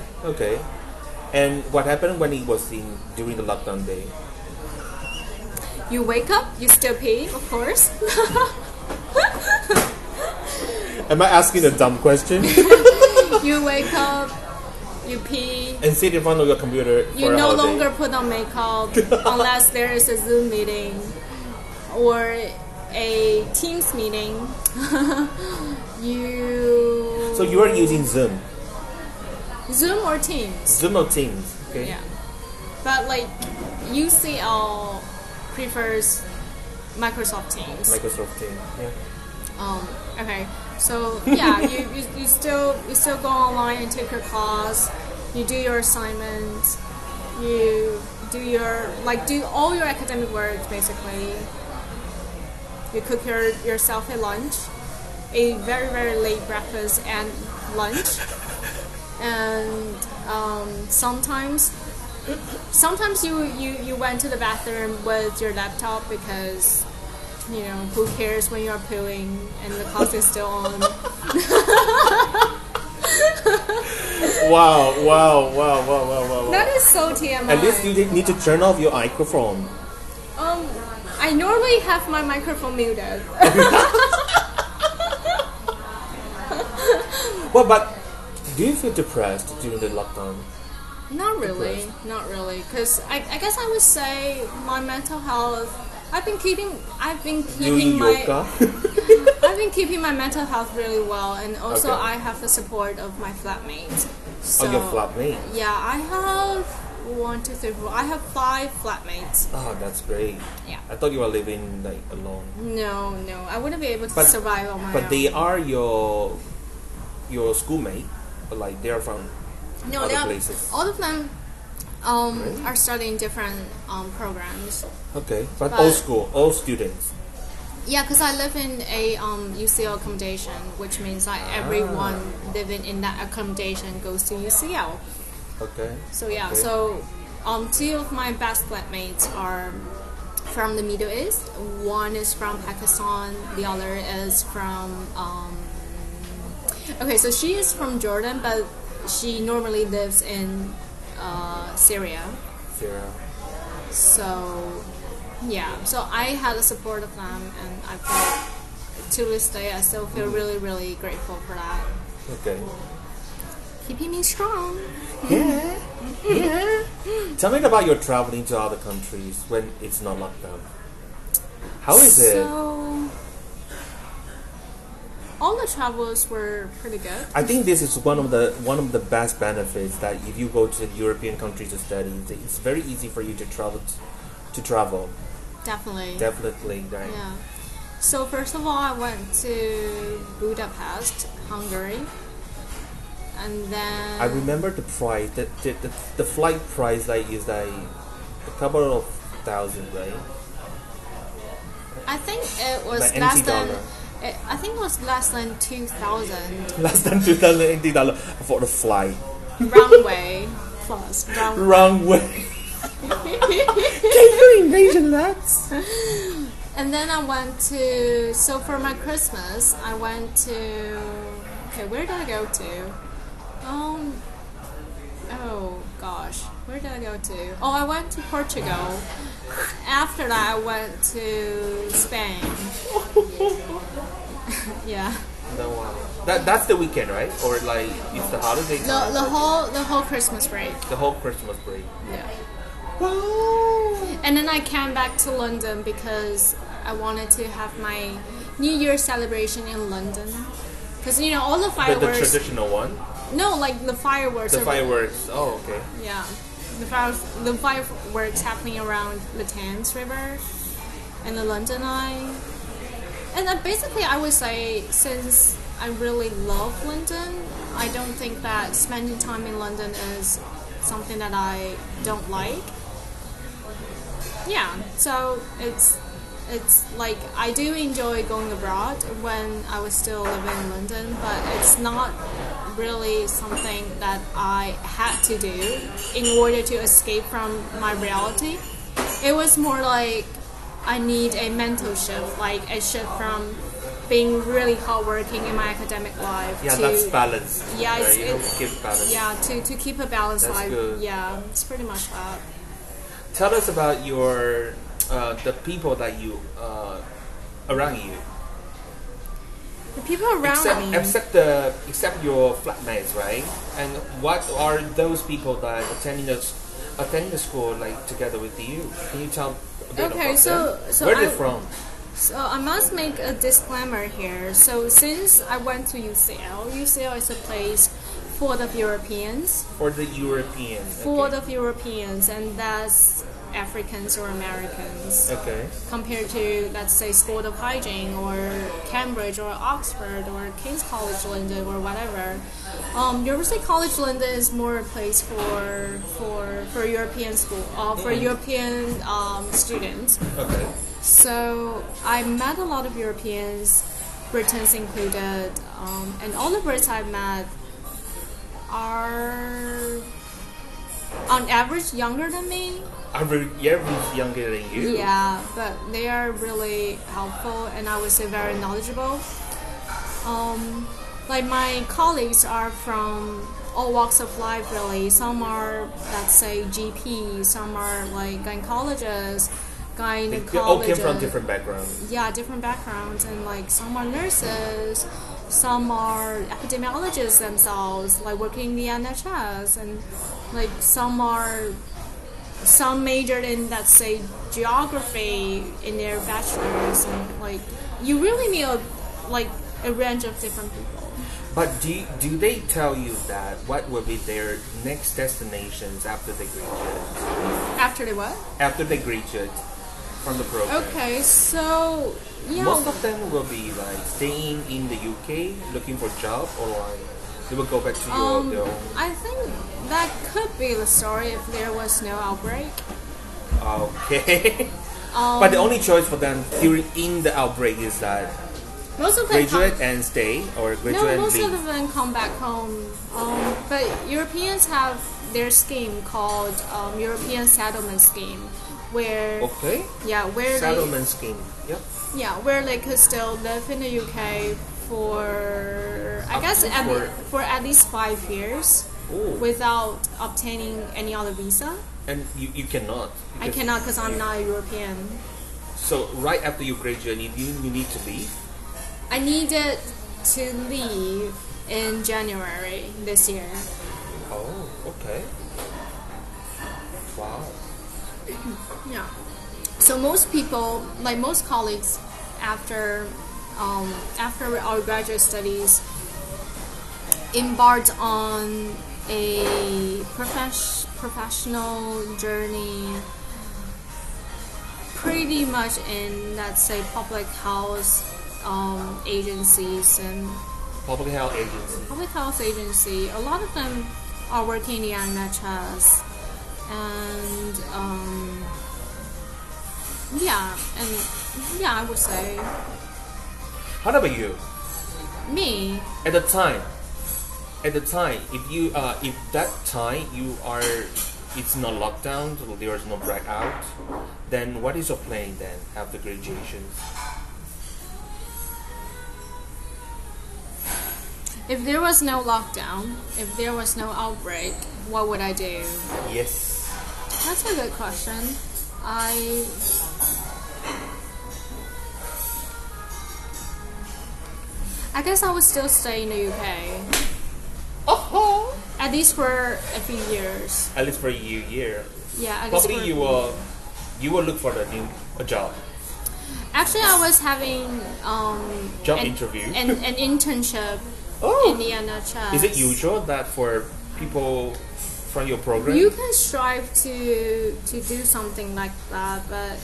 And what happened when it was during the lockdown day? You wake up, you still pee, of course. Am I asking a dumb question? You wake up, you pee, and sit in front of your computer. You no longer put on makeup unless there is a Zoom meeting or a Teams meeting. So you are using Zoom. Zoom or Teams. Zoom or Teams. Okay. Yeah, but like UCL prefers Microsoft Teams. Microsoft Teams. Yeah. Okay. So yeah, you still go online and take your class. You do your assignments. You do your do all your academic work basically. You cook yourself a lunch, a very, very late breakfast and lunch, and sometimes you went to the bathroom with your laptop because. You know, who cares when you're pooing and the class is still on? Wow. That is so TMI. At least you didn't need to turn off your microphone. I normally have my microphone muted. Well, but do you feel depressed during the lockdown? Not really. Because I guess I would say my mental health. I've been keeping my mental health really well, and also I have the support of my flatmates. So, your flatmate? Yeah, I have 1, 2, 3, 4. I have 5 flatmates. Oh, that's great. Yeah. I thought you were living alone. No, I wouldn't be able to survive on my own. But they are your schoolmate, but they are from other places. All of them. Really? Are studying different programs. Okay, but all school, all students. Yeah, because I live in a UCL accommodation, which means everyone living in that accommodation goes to UCL. Okay. So 2 of my best flatmates are from the Middle East. One is from Pakistan, the other is from okay, so she is from Jordan, but she normally lives in Syria. So yeah, so I had the support of them, and I felt to this day I still feel really grateful for that. Okay. Keeping me strong. Yeah. Yeah. Tell me about your traveling to other countries when it's not lockdown. How is it? So, all the travels were pretty good. I think this is one of the best benefits, that if you go to the European countries to study, it's very easy for you to travel. Definitely, right? Yeah. So first of all, I went to Budapest, Hungary. And then I remember the price, the flight price, like, is like a couple of thousand, right? I think it was like less than dollar. I think it was less than 2,000. Less than 2,000 NT dollar for the flight. Round way plus round way. Can you imagine that? And then I went to, so for my Christmas, I went to, okay, where did I go to? Oh gosh, where did I go to? Oh, I went to Portugal. After that, I went to Spain. Yeah. No, wow. That's the weekend, right? Or like it's the holiday? The whole Christmas break. The whole Christmas break. Yeah. Wow. And then I came back to London because I wanted to have my New Year celebration in London. Because, you know, all the fireworks. The traditional one? No, like the fireworks. The fireworks. Oh, okay. Yeah. The fireworks happening around the Thames River and the London Eye. And then basically, I would say, since I really love London, I don't think that spending time in London is something that I don't like. Yeah, so it's like I do enjoy going abroad when I was still living in London, but it's not really something that I had to do in order to escape from my reality. It was more like I need a mental shift, like a shift from being really hardworking in my academic life. Yeah, that's balance. Yeah, right? It's keep balance. Yeah, to keep a balanced life. Good. Yeah, it's pretty much that. Tell us about your the people that you around you. The people around me. Except your flatmates, right? And what are those people that attending the school like together with you? Can you tell a bit about them? So where are they from? So I must make a disclaimer here. So since I went to UCL is a place full of Europeans. Full of Europeans, and that's Africans or Americans. Okay. Compared to, let's say, School of Hygiene or Cambridge or Oxford or King's College London or whatever. University College London is more a place for European school for European students. Okay. So I met a lot of Europeans, Britons included, and all the Brits I've met are, on average, younger than me. Average younger than you? Yeah, but they are really helpful, and I would say very knowledgeable. Like my colleagues are from all walks of life, really. Some are, let's say, GP, some are like gynecologists. They all came from different backgrounds. Yeah, different backgrounds, and like some are nurses, some are epidemiologists themselves, like working in the NHS, and like some majored in, let's say, geography in their bachelor's, and like you really need a range of different people. But do they tell you that what will be their next destinations after they graduate? After they what? After they graduate. From the program. Okay, so yeah, most of them will be like staying in the UK looking for a job, or like they will go back to Europe. I think that could be the story if there was no outbreak. Okay. But the only choice for them in the outbreak is that most of them graduate and stay, or graduate and leave. No, most of them come back home. But Europeans have their scheme called European Settlement Scheme, where where settlement scheme. Yep. Yeah, where like still live in the UK for I guess for at least 5 years without obtaining any other visa. And you cannot. I cannot because I'm not European. So right after you graduate, you need to leave. I needed to leave in January this year. Oh, okay. Wow. Yeah. So most people, like most colleagues, after our graduate studies, embarked on a professional journey, pretty much in, let's say, public health agencies and public health agency. A lot of them are working in the NHS, and I would say. How about you? Me? At the time, if that time it's not lockdown, so there is no blackout, then what is your plan then after graduation? If there was no lockdown, if there was no outbreak, what would I do? Yes. That's a good question. I guess I would still stay in the UK. Oh. At least for a few years. At least for a year. Yeah. Probably you will look for a job. Actually, I was having job interview and an internship in the NHS. Is it usual that for people from your program? You can strive to do something like that, but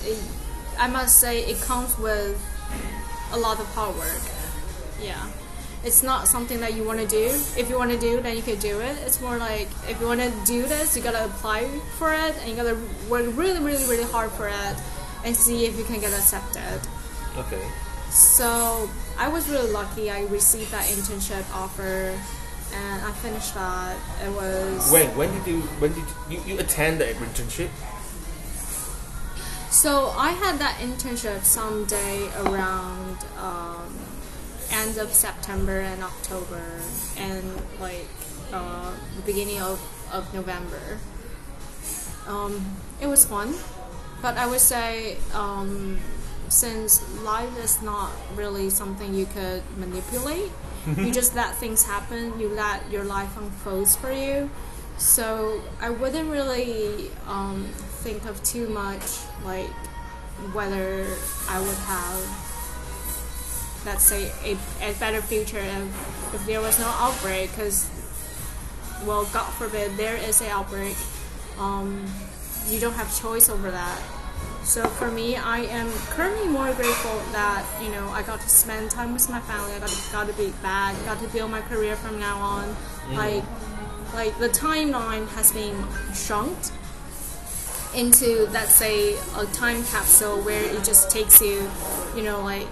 I must say it comes with a lot of hard work. Yeah. It's not something that you want to do. If you want to do, then you can do it. It's more like if you want to do this, you gotta apply for it, and you gotta work really, really, really hard for it, and see if you can get accepted. Okay. So I was really lucky. I received that internship offer, and I finished that. It was. Wait, when did you attend the internship? So I had that internship someday around. End of September and October, and like the beginning of November. It was fun, but I would say since life is not really something you could manipulate, you just let things happen. You let your life unfold for you. So I wouldn't really think of too much like whether I would have. Let's say a better future if there was no outbreak, because God forbid there is an outbreak, you don't have choice over that. So for me, I am currently more grateful that I got to spend time with my family. I got to be back, got to build my career from now on. Like the timeline has been shrunk into, let's say, a time capsule where it just takes you, like.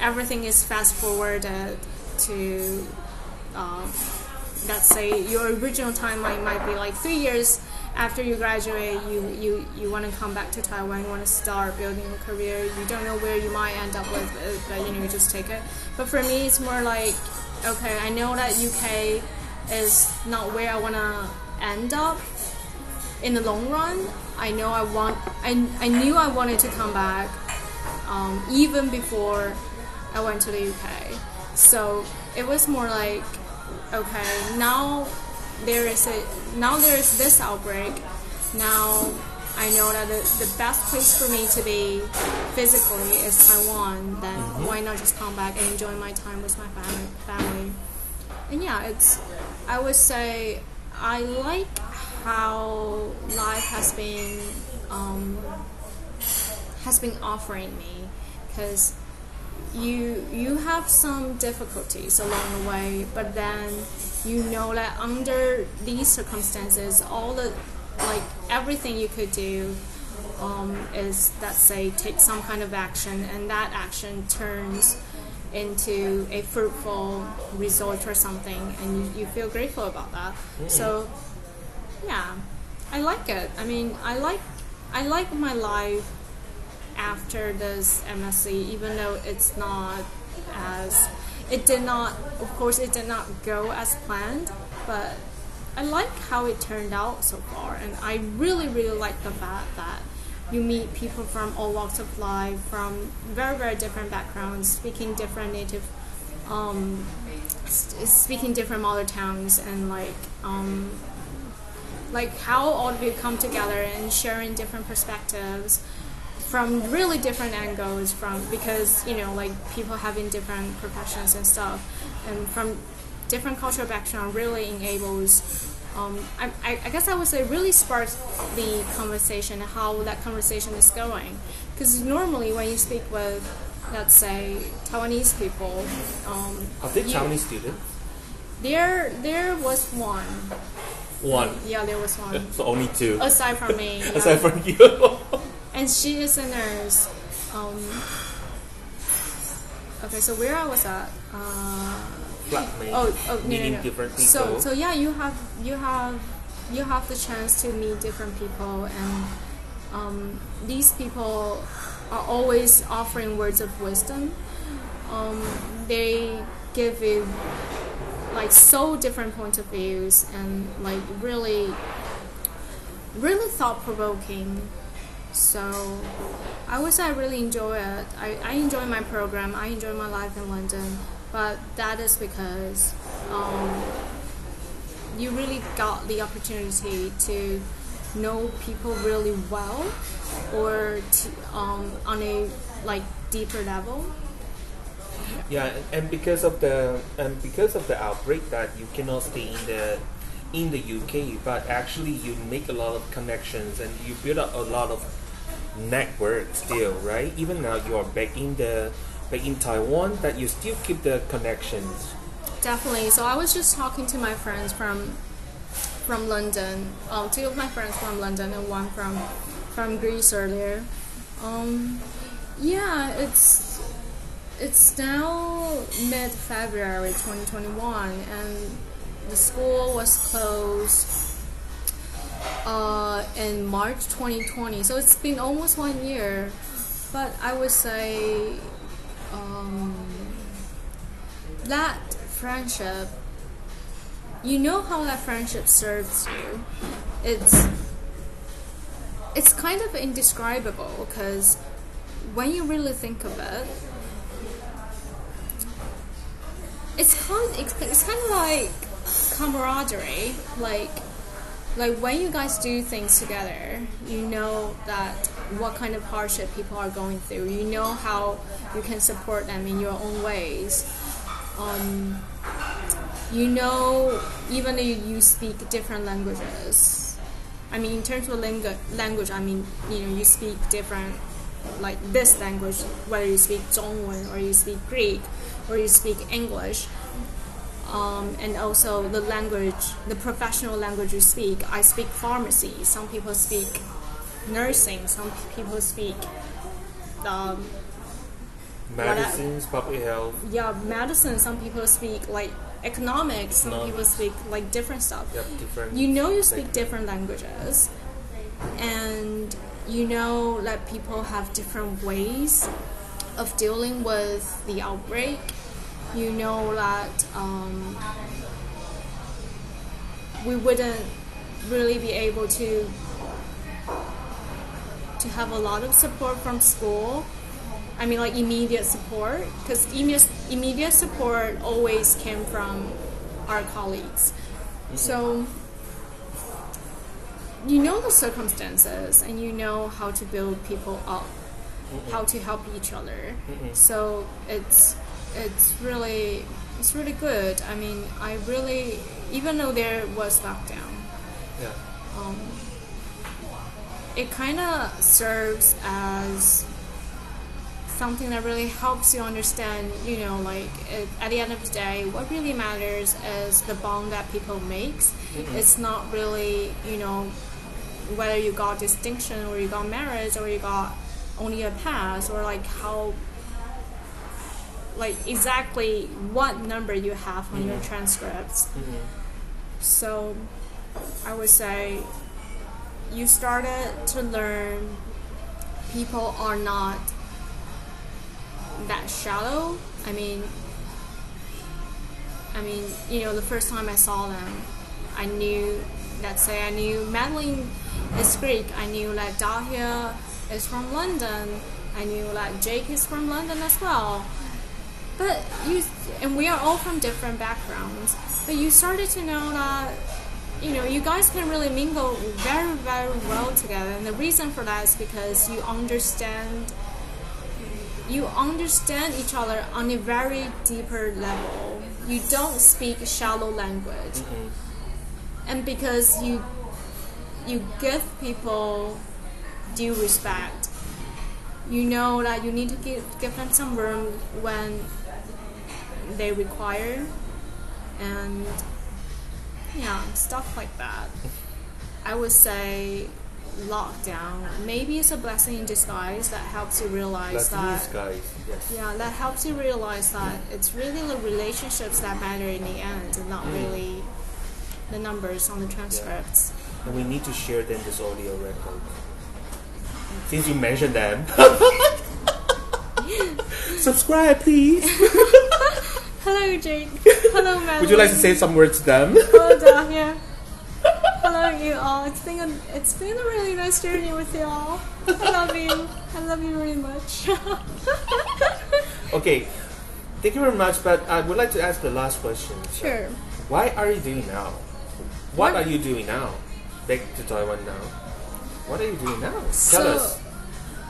Everything is fast forwarded to, let's say, your original timeline might be like 3 years after you graduate. You want to come back to Taiwan, you want to start building a career. You don't know where you might end up with, but you just take it. But for me, it's more like, okay, I know that UK is not where I want to end up in the long run. I know I knew I wanted to come back. Even before I went to the UK, so it was more like, okay, now there is this outbreak. Now I know that the best place for me to be physically is Taiwan. Then why not just come back and enjoy my time with my family? And yeah, I would say I like how life has been. Has been offering me, because you have some difficulties along the way, but then that under these circumstances, everything you could do is, let's say, take some kind of action, and that action turns into a fruitful result or something, and you feel grateful about that. So yeah, I like it. I mean, I like I like my life after this MSc, even though it's not as, it did not go as planned, but I like how it turned out so far. And I really, really like the fact that you meet people from all walks of life, from very, very different backgrounds, speaking different native, speaking different mother tongues, and like how all of you come together and sharing different perspectives from really different angles, from, because, you know, like people having different professions and stuff, and from different cultural background really enables, I guess I would say really sparks the conversation, how that conversation is going. Because normally when you speak with, let's say, Taiwanese people, are they Taiwanese students? There was one. One? Yeah, there was one. So only two. Aside from me. Yeah. Aside from you. And she is a nurse. Okay, so where I was at? No. Different people. So yeah, you have the chance to meet different people, and these people are always offering words of wisdom. They give you like so different points of views, and like really, really thought-provoking. So I would say I really enjoy it. I enjoy my program. I enjoy my life in London. But that is because you really got the opportunity to know people really well, or to, on a like deeper level. Yeah, and because of the outbreak, that you cannot stay in the UK, but actually you make a lot of connections and you build up a lot of network still, right? Even now you are back in Taiwan, that you still keep the connections. Definitely. So I was just talking to my friends from London. Two of my friends from London and one from Greece earlier. Yeah, it's now mid-February 2021, and the school was closed in March 2020, so it's been almost 1 year. But I would say that friendship, you know how that friendship serves you. It's kind of indescribable, because when you really think of it, it's kind of like camaraderie, like when you guys do things together, you know that what kind of hardship people are going through, you know how you can support them in your own ways, you know, even though you speak different languages, I mean in terms of language, I mean, you know, you speak different, like this language, whether you speak Zhongwen or you speak Greek or you speak English. And also the language, the professional language you speak. I speak pharmacy. Some people speak nursing. Some people speak medicines, public health. Yeah, medicine. Some people speak like economics. Some people speak like different stuff. Yep, different. You know, you speak different languages, and you know that people have different ways of dealing with the outbreak. You know that we wouldn't really be able to have a lot of support from school. I mean, like immediate support, because immediate support always came from our colleagues. Mm-hmm. So you know the circumstances, and you know how to build people up, mm-hmm. how to help each other. Mm-hmm. So it's really good. I mean, I really, even though there was lockdown, yeah, it kind of serves as something that really helps you understand, you know, like at the end of the day, what really matters is the bond that people makes. Mm-hmm. It's not really, you know, whether you got distinction or you got marriage or you got only a pass, or like how, like exactly what number you have on mm-hmm. your transcripts. Mm-hmm. So I would say you started to learn people are not that shallow. I mean, you know, the first time I saw them, I knew, let's say I knew Madeline is Greek, I knew like Dahlia is from London, I knew like Jake is from London as well. But we are all from different backgrounds, but you started to know that, you know, you guys can really mingle very, very well together. And the reason for that is because you understand each other on a very deeper level. You don't speak shallow language. Mm-hmm. And because you give people due respect, you know that you need to give them some room when they require, and yeah, stuff like that. I would say lockdown maybe it's a blessing in disguise that helps you realize that it's really the relationships that matter in the end, and not really the numbers on the transcripts. Yeah. And we need to share them this audio record. Since you mentioned them, subscribe, please. Hello, Jake. Hello, Madeline. Would you like to say some words to them? Hello, Dahlia. Hello, you all. It's been a really nice journey with you all. I love you. I love you very much. Okay, thank you very much. But I would like to ask the last question. Sure. Why are you doing now? What are you doing now? Back to Taiwan now. What are you doing now? Tell us.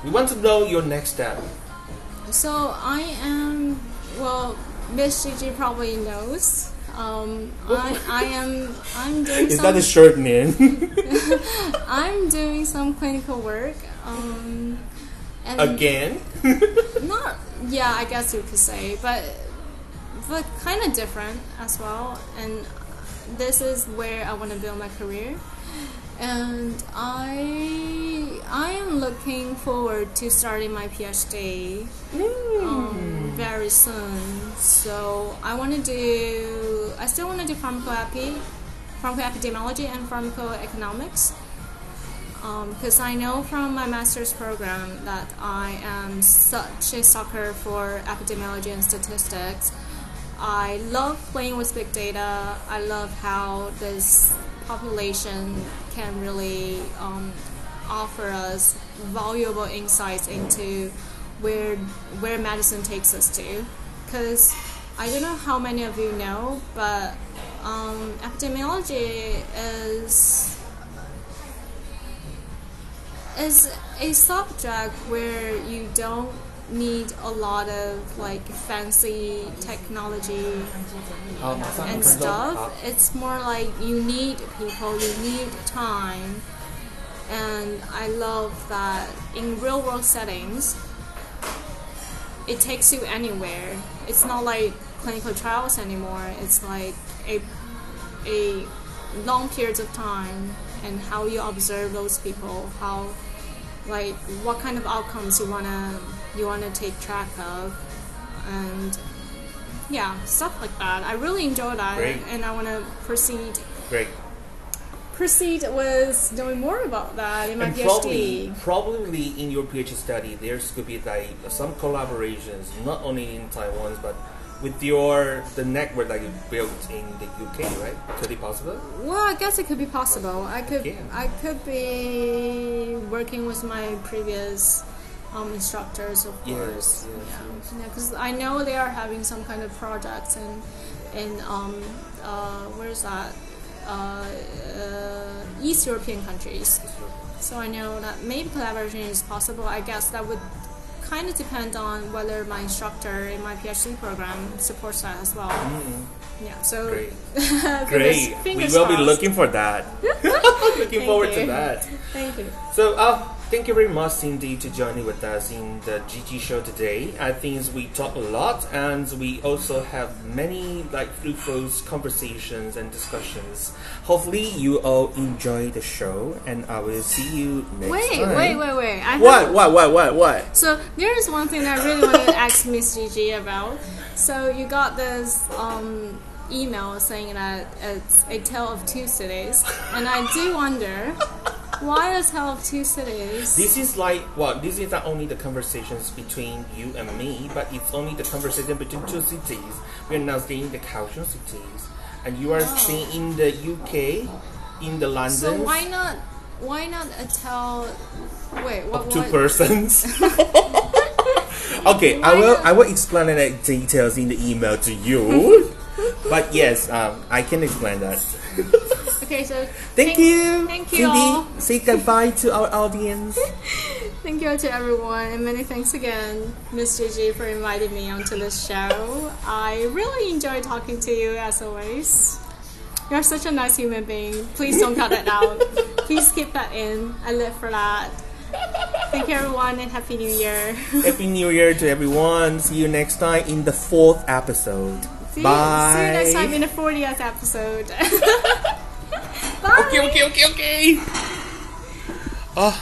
We want to know your next step. So I am, well, Ms. GG probably knows. I'm doing. Is that a shirt, man? I'm doing some clinical work. And again? Not. Yeah, I guess you could say, but kind of different as well. And this is where I want to build my career. And I am looking forward to starting my PhD very soon. So I still want to do pharmacoepidemiology and pharmacoeconomics, because I know from my master's program that I am such a sucker for epidemiology and statistics. I love playing with big data. I love how this population can really offer us valuable insights into where medicine takes us to. Because I don't know how many of you know, but epidemiology is a subject where you don't need a lot of like fancy technology and stuff. It's more like you need people, you need time, and I love that in real world settings it takes you anywhere. It's not like clinical trials anymore. It's like a long periods of time, and how you observe those people, how like what kind of outcomes you wanna take track of, and yeah, stuff like that. I really enjoy that. Great. And I wanna proceed. Great. Proceed with knowing more about that in my PhD. Probably in your PhD study, there could be like some collaborations, not only in Taiwan, but with the network that you built in the UK, right? Could it be possible? Well, I guess it could be possible. I could be working with my previous instructors, of course. Yes. Because I know they are having some kind of projects in where is that? East European countries. So I know that maybe collaboration is possible. I guess that would kind of depend on whether my instructor in my PhD program supports that as well. Mm-hmm. Yeah. So great. Fingers we will crossed. Be looking for that. Looking forward to that. Thank you. So thank you very much, Cindy, to joining with us in the GG show today. I think we talk a lot, and we also have many like fruitful conversations and discussions. Hopefully, you all enjoy the show, and I will see you next time. Wait! What? So there is one thing that I really want to ask Ms. GG about. So you got this email saying that it's a tale of two cities, and I do wonder. Why is health two cities? This is like, well, this is not only the conversations between you and me, but it's only the conversation between two cities. We are now seeing the cultural cities, and you are seeing in the UK, in the London. So why not two persons? Okay, I will explain the details in the email to you. But yes, I can explain that. Okay, so thank you, Cindy. All. Say goodbye to our audience. Thank you to everyone, and many thanks again, Ms. GG, for inviting me onto this show. I really enjoy talking to you as always. You're such a nice human being. Please don't cut that out. Please keep that in. I live for that. Thank you, everyone, and Happy New Year. Happy New Year to everyone. See you next time in the 4th episode. Bye. See you next time in the 40th episode. Bye. Okay. Oh.